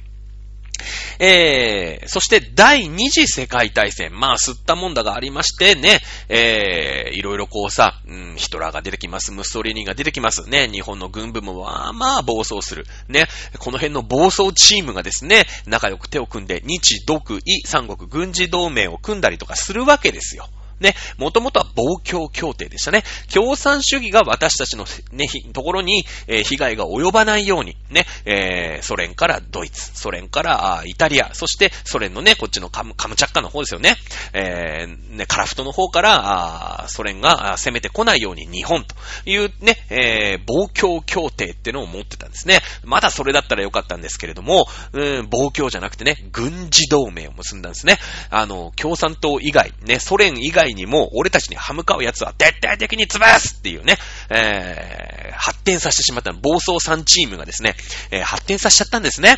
えー、そして第二次世界大戦、まあ、吸ったもんだがありましてね、えー、いろいろこうさ、うん、ヒトラーが出てきます、ムッソリーニが出てきますね、日本の軍部もまあまあ暴走するね、この辺の暴走チームがですね、仲良く手を組んで日独伊三国軍事同盟を組んだりとかするわけですよ。ね、もともとは防共協定でしたね。共産主義が私たちのね、ところに、えー、被害が及ばないように、ね、えー、ソ連からドイツ、ソ連からイタリア、そしてソ連のね、こっちのカム、カムチャッカの方ですよね。えー、ね、カラフトの方から、あソ連が攻めてこないように日本というね、えー、防共協定ってのを持ってたんですね。まだそれだったらよかったんですけれども、うん、防共じゃなくてね、軍事同盟を結んだんですね。あの、共産党以外、ね、ソ連以外にも俺たちに歯向かうやつは徹底的に潰すっていうね、えー、発展させてしまった暴走さんチームがですね、えー、発展させちゃったんですね。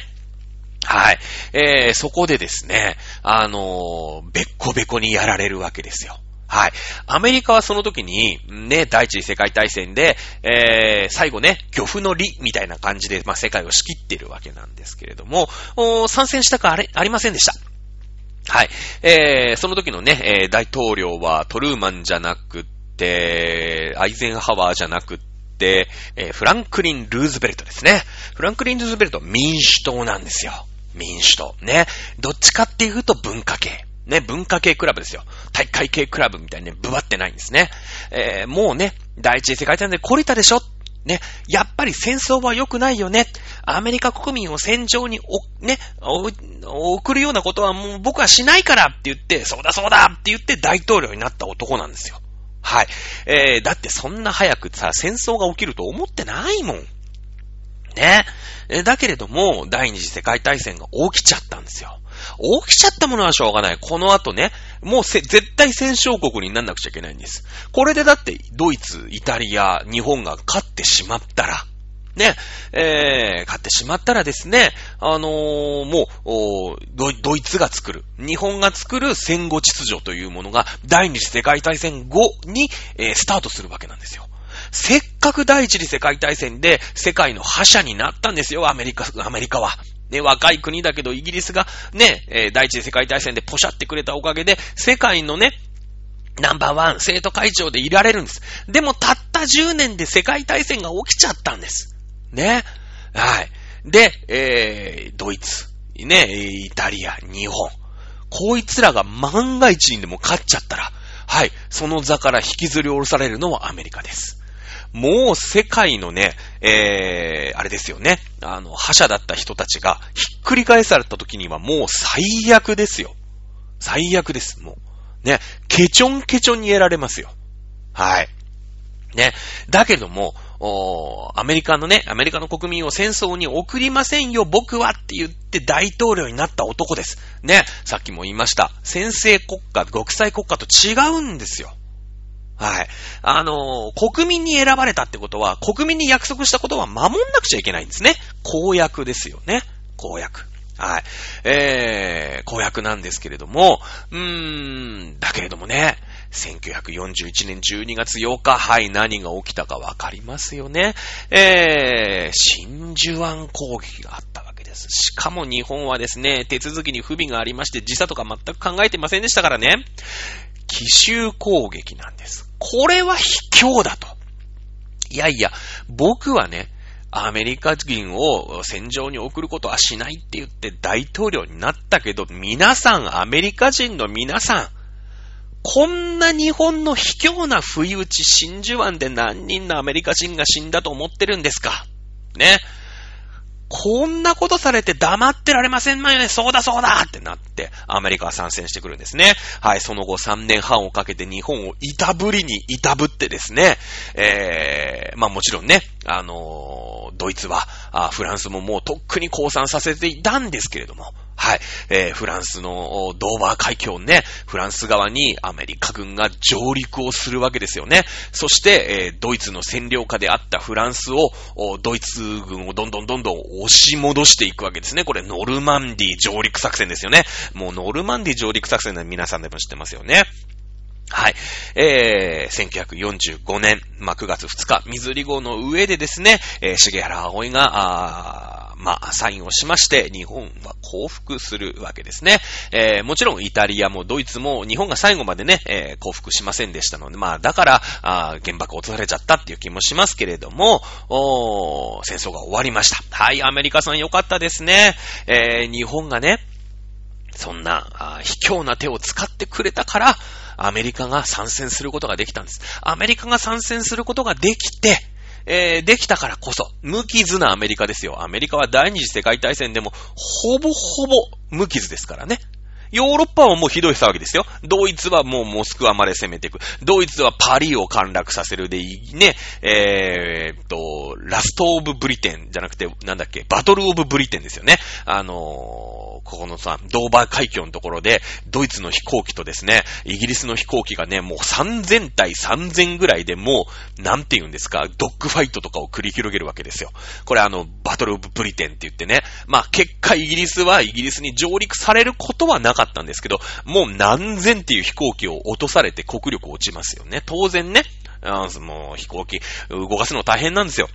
はい、えー、そこでですね、あのー、べっこべこにやられるわけですよ。はい。アメリカはその時に、ね、第一次世界大戦で、えー、最後ね、漁夫の利みたいな感じで、まあ、世界を仕切っているわけなんですけれども、参戦したかあれ、ありませんでした。はい。えー、その時のね、えー、大統領はトルーマンじゃなくって、アイゼンハワーじゃなくって、えー、フランクリン・ルーズベルトですね。フランクリン・ルーズベルトは民主党なんですよ。民主党。ね。どっちかっていうと文化系。ね、文化系クラブですよ。体育会系クラブみたいにね、ぶわってないんですね。えー、もうね、第一次世界大戦で懲りたでしょ。ね、やっぱり戦争は良くないよね。アメリカ国民を戦場にお、ね、お、送るようなことはもう僕はしないからって言って、そうだそうだって言って大統領になった男なんですよ。はい。えー、だってそんな早くさ、戦争が起きると思ってないもん。ね。だけれども、第二次世界大戦が起きちゃったんですよ。起きちゃったものはしょうがない。この後ね、もうせ絶対戦勝国にならなくちゃいけないんです。これでだって、ドイツ、イタリア、日本が勝ってしまったら、ね、えー、勝ってしまったらですね、あのー、もうド、ドイツが作る、日本が作る戦後秩序というものが、第二次世界大戦後に、えー、スタートするわけなんですよ。せっかく第一次世界大戦で世界の覇者になったんですよ、アメリカ、アメリカは。ね、若い国だけどイギリスがね、えー、第一次世界大戦でポシャってくれたおかげで、世界のね、ナンバーワン生徒会長でいられるんです。でもたったじゅうねんで世界大戦が起きちゃったんです。ね。はい。で、えー、ドイツ、ね、イタリア、日本。こいつらが万が一にでも勝っちゃったら、はい、その座から引きずり下ろされるのはアメリカです。もう世界のね、えー、あれですよね。あの、覇者だった人たちがひっくり返された時にはもう最悪ですよ。最悪です。もう。ね。ケチョンケチョンにやられますよ。はい。ね。だけども、おー、アメリカのね、アメリカの国民を戦争に送りませんよ、僕はって言って大統領になった男です。ね。さっきも言いました。専制国家、独裁国家と違うんですよ。はい。あのー、国民に選ばれたってことは、国民に約束したことは守んなくちゃいけないんですね。公約ですよね。公約。はい。えー、公約なんですけれども、うーん、だけれどもね、せんきゅうひゃくよんじゅういちねんじゅうにがつようか、はい、何が起きたかわかりますよね。えー、真珠湾攻撃があったわけです。しかも日本はですね、手続きに不備がありまして、時差とか全く考えてませんでしたからね。奇襲攻撃なんです。これは卑怯だと。いやいや、僕はね、アメリカ人を戦場に送ることはしないって言って大統領になったけど、皆さん、アメリカ人の皆さん、こんな日本の卑怯な不意打ち、真珠湾で何人のアメリカ人が死んだと思ってるんですかね。こんなことされて黙ってられませんまよね。そうだそうだってなって、アメリカは参戦してくるんですね。はい、その後さんねんはんをかけて日本をいたぶりにいたぶってですね、えー、まあもちろんね、あのー、ドイツは、あ、フランスももうとっくに降参させていたんですけれども、はい、えー、フランスのドーバー海峡ね、フランス側にアメリカ軍が上陸をするわけですよね。そして、えー、ドイツの占領下であったフランスを、ドイツ軍をどんどんどんどん押し戻していくわけですね。これノルマンディ上陸作戦ですよね。もうノルマンディ上陸作戦なら皆さんでも知ってますよね。はい、えー、せんきゅうひゃくよんじゅうごねん、まあ、くがつふつか、ミズーリ号の上でですね、えー、重原葵が、あまあ、サインをしまして、日本は降伏するわけですね。えー、もちろんイタリアもドイツも日本が最後までね、えー、降伏しませんでしたので、まあ、だから、あ原爆を落とされちゃったっていう気もしますけれども、お戦争が終わりました。はい、アメリカさん良かったですね。えー、日本がね、そんなあ卑怯な手を使ってくれたから、アメリカが参戦することができたんです。アメリカが参戦することができて、えー、できたからこそ、無傷なアメリカですよ。アメリカは第二次世界大戦でも、ほぼほぼ無傷ですからね。ヨーロッパはもうひどい騒ぎですよ。ドイツはもうモスクワまで攻めていく。ドイツはパリを陥落させるでいいね。えー、っと、ラストオブブリテンじゃなくて、なんだっけ、バトルオブブリテンですよね。あのー、ここのさ、ドーバー海峡のところで、ドイツの飛行機とですね、イギリスの飛行機がね、もうさんぜんたいさんぜんぐらいでもう、なんて言うんですか、ドッグファイトとかを繰り広げるわけですよ。これあの、バトルオブブリテンって言ってね、まあ結果イギリスはイギリスに上陸されることはなかった。かったんですけど、もう何千っていう飛行機を落とされて国力落ちますよね。当然ね、もう飛行機動かすの大変なんですよ。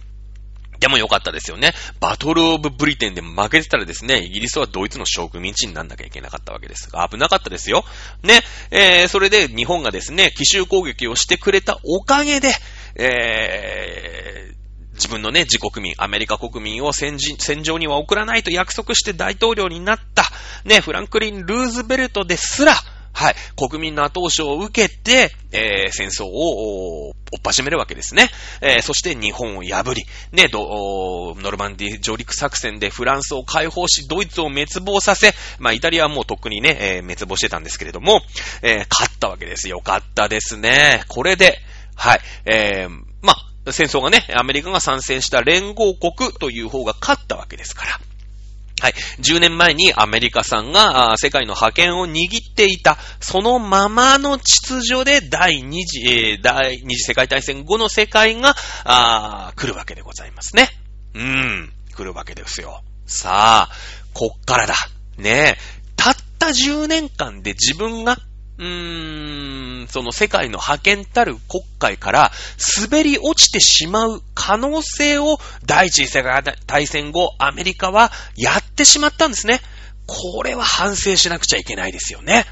でも良かったですよね。バトルオブブリテンで負けてたらですね、イギリスはドイツの植民地になんなきゃいけなかったわけですが、危なかったですよ。ね、えー、それで日本がですね、奇襲攻撃をしてくれたおかげで、えー自分のね、自国民、アメリカ国民を戦時、戦場には送らないと約束して大統領になった、ね、フランクリン・ルーズベルトですら、はい、国民の後押しを受けて、えー、戦争を追っ始めるわけですね。えー、そして日本を破り、ね、ど、ノルマンディ上陸作戦でフランスを解放し、ドイツを滅亡させ、まあイタリアはもうとっくにね、えー、滅亡してたんですけれども、えー、勝ったわけです。よかったですね。これで、はい、えー、まあ、戦争がね、アメリカが参戦した連合国という方が勝ったわけですから。はい。じゅうねんまえにアメリカさんが世界の覇権を握っていた、そのままの秩序で第二次、第二次世界大戦後の世界が、あー、来るわけでございますね。うん。来るわけですよ。さあ、こっからだ。ねえ。たったじゅうねんかんで自分が、うーん、その世界の覇権たる国会から滑り落ちてしまう可能性を第一次世界大戦後アメリカはやってしまったんですね。これは反省しなくちゃいけないですよね。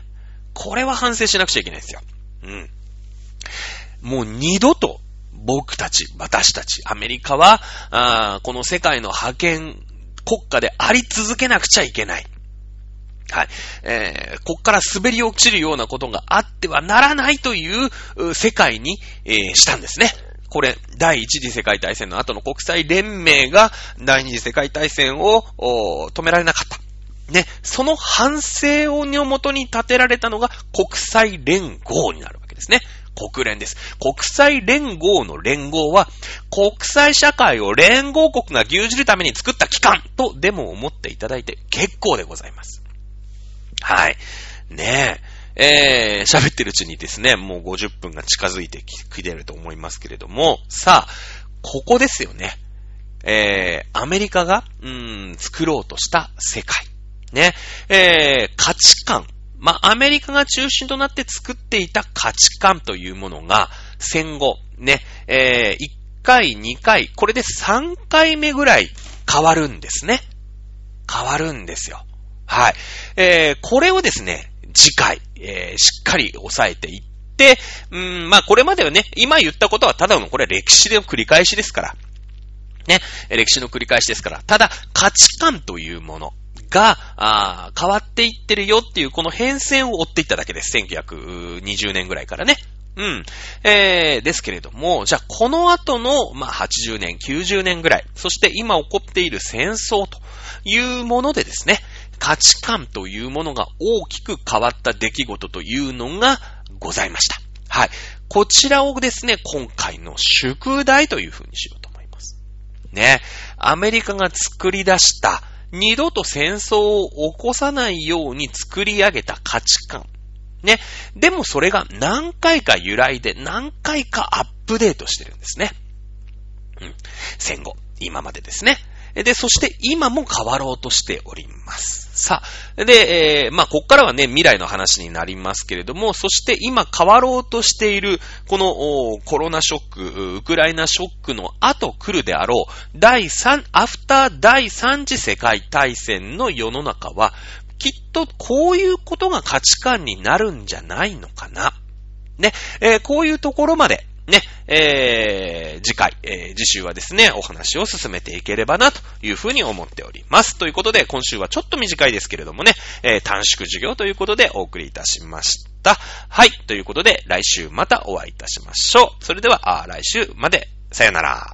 これは反省しなくちゃいけないですよ。うん。もう二度と僕たち、私たち、アメリカは、あー、この世界の覇権国家であり続けなくちゃいけない。はい、えー、こっから滑り落ちるようなことがあってはならないという世界に、えー、したんですね。これ、第一次世界大戦の後の国際連盟が第二次世界大戦を止められなかった。ね、その反省をのもとに立てられたのが国際連合になるわけですね。国連です。国際連合の連合は、国際社会を連合国が牛耳るために作った機関とでも思っていただいて結構でございます。はい。ねえ、えー、喋ってるうちにですね、もうごじゅっぷんが近づいてきてると思いますけれども、さあ、ここですよね。えー、アメリカが、うーん、作ろうとした世界。ね、えー、価値観。まあ、アメリカが中心となって作っていた価値観というものが、戦後、ね、えー、いっかい、にかい、これでさんかいめぐらい変わるんですね。変わるんですよ。はい。えー、これをですね、次回、えー、しっかり抑えていって、うん、まあ、これまではね、今言ったことはただのこれ歴史の繰り返しですから。ね、歴史の繰り返しですから。ただ、価値観というものが、あ、変わっていってるよっていう、この変遷を追っていっただけです。せんきゅうひゃくにじゅうねんぐらいからね。うん。えー、ですけれども、じゃあ、この後の、まあ、はちじゅうねん、きゅうじゅうねんぐらい、そして今起こっている戦争というものでですね、価値観というものが大きく変わった出来事というのがございました。はい。こちらをですね、今回の宿題というふうにしようと思います。ね。アメリカが作り出した、二度と戦争を起こさないように作り上げた価値観。ね。でもそれが何回か揺らいで何回かアップデートしてるんですね。うん。戦後、今までですね。で、そして今も変わろうとしております。さあ、で、えー、まあ、こっからはね、未来の話になりますけれども、そして今変わろうとしている、このコロナショック、ウクライナショックの後来るであろう、だいさん、アフターだいさん次世界大戦の世の中は、きっとこういうことが価値観になるんじゃないのかな。ね、えー、こういうところまで、ね、えー、次回、えー、次週はですね、お話を進めていければなというふうに思っております。ということで、今週はちょっと短いですけれどもね、えー、短縮授業ということでお送りいたしました。はい、ということで、来週またお会いいたしましょう。それでは、あ、来週まで、さよなら。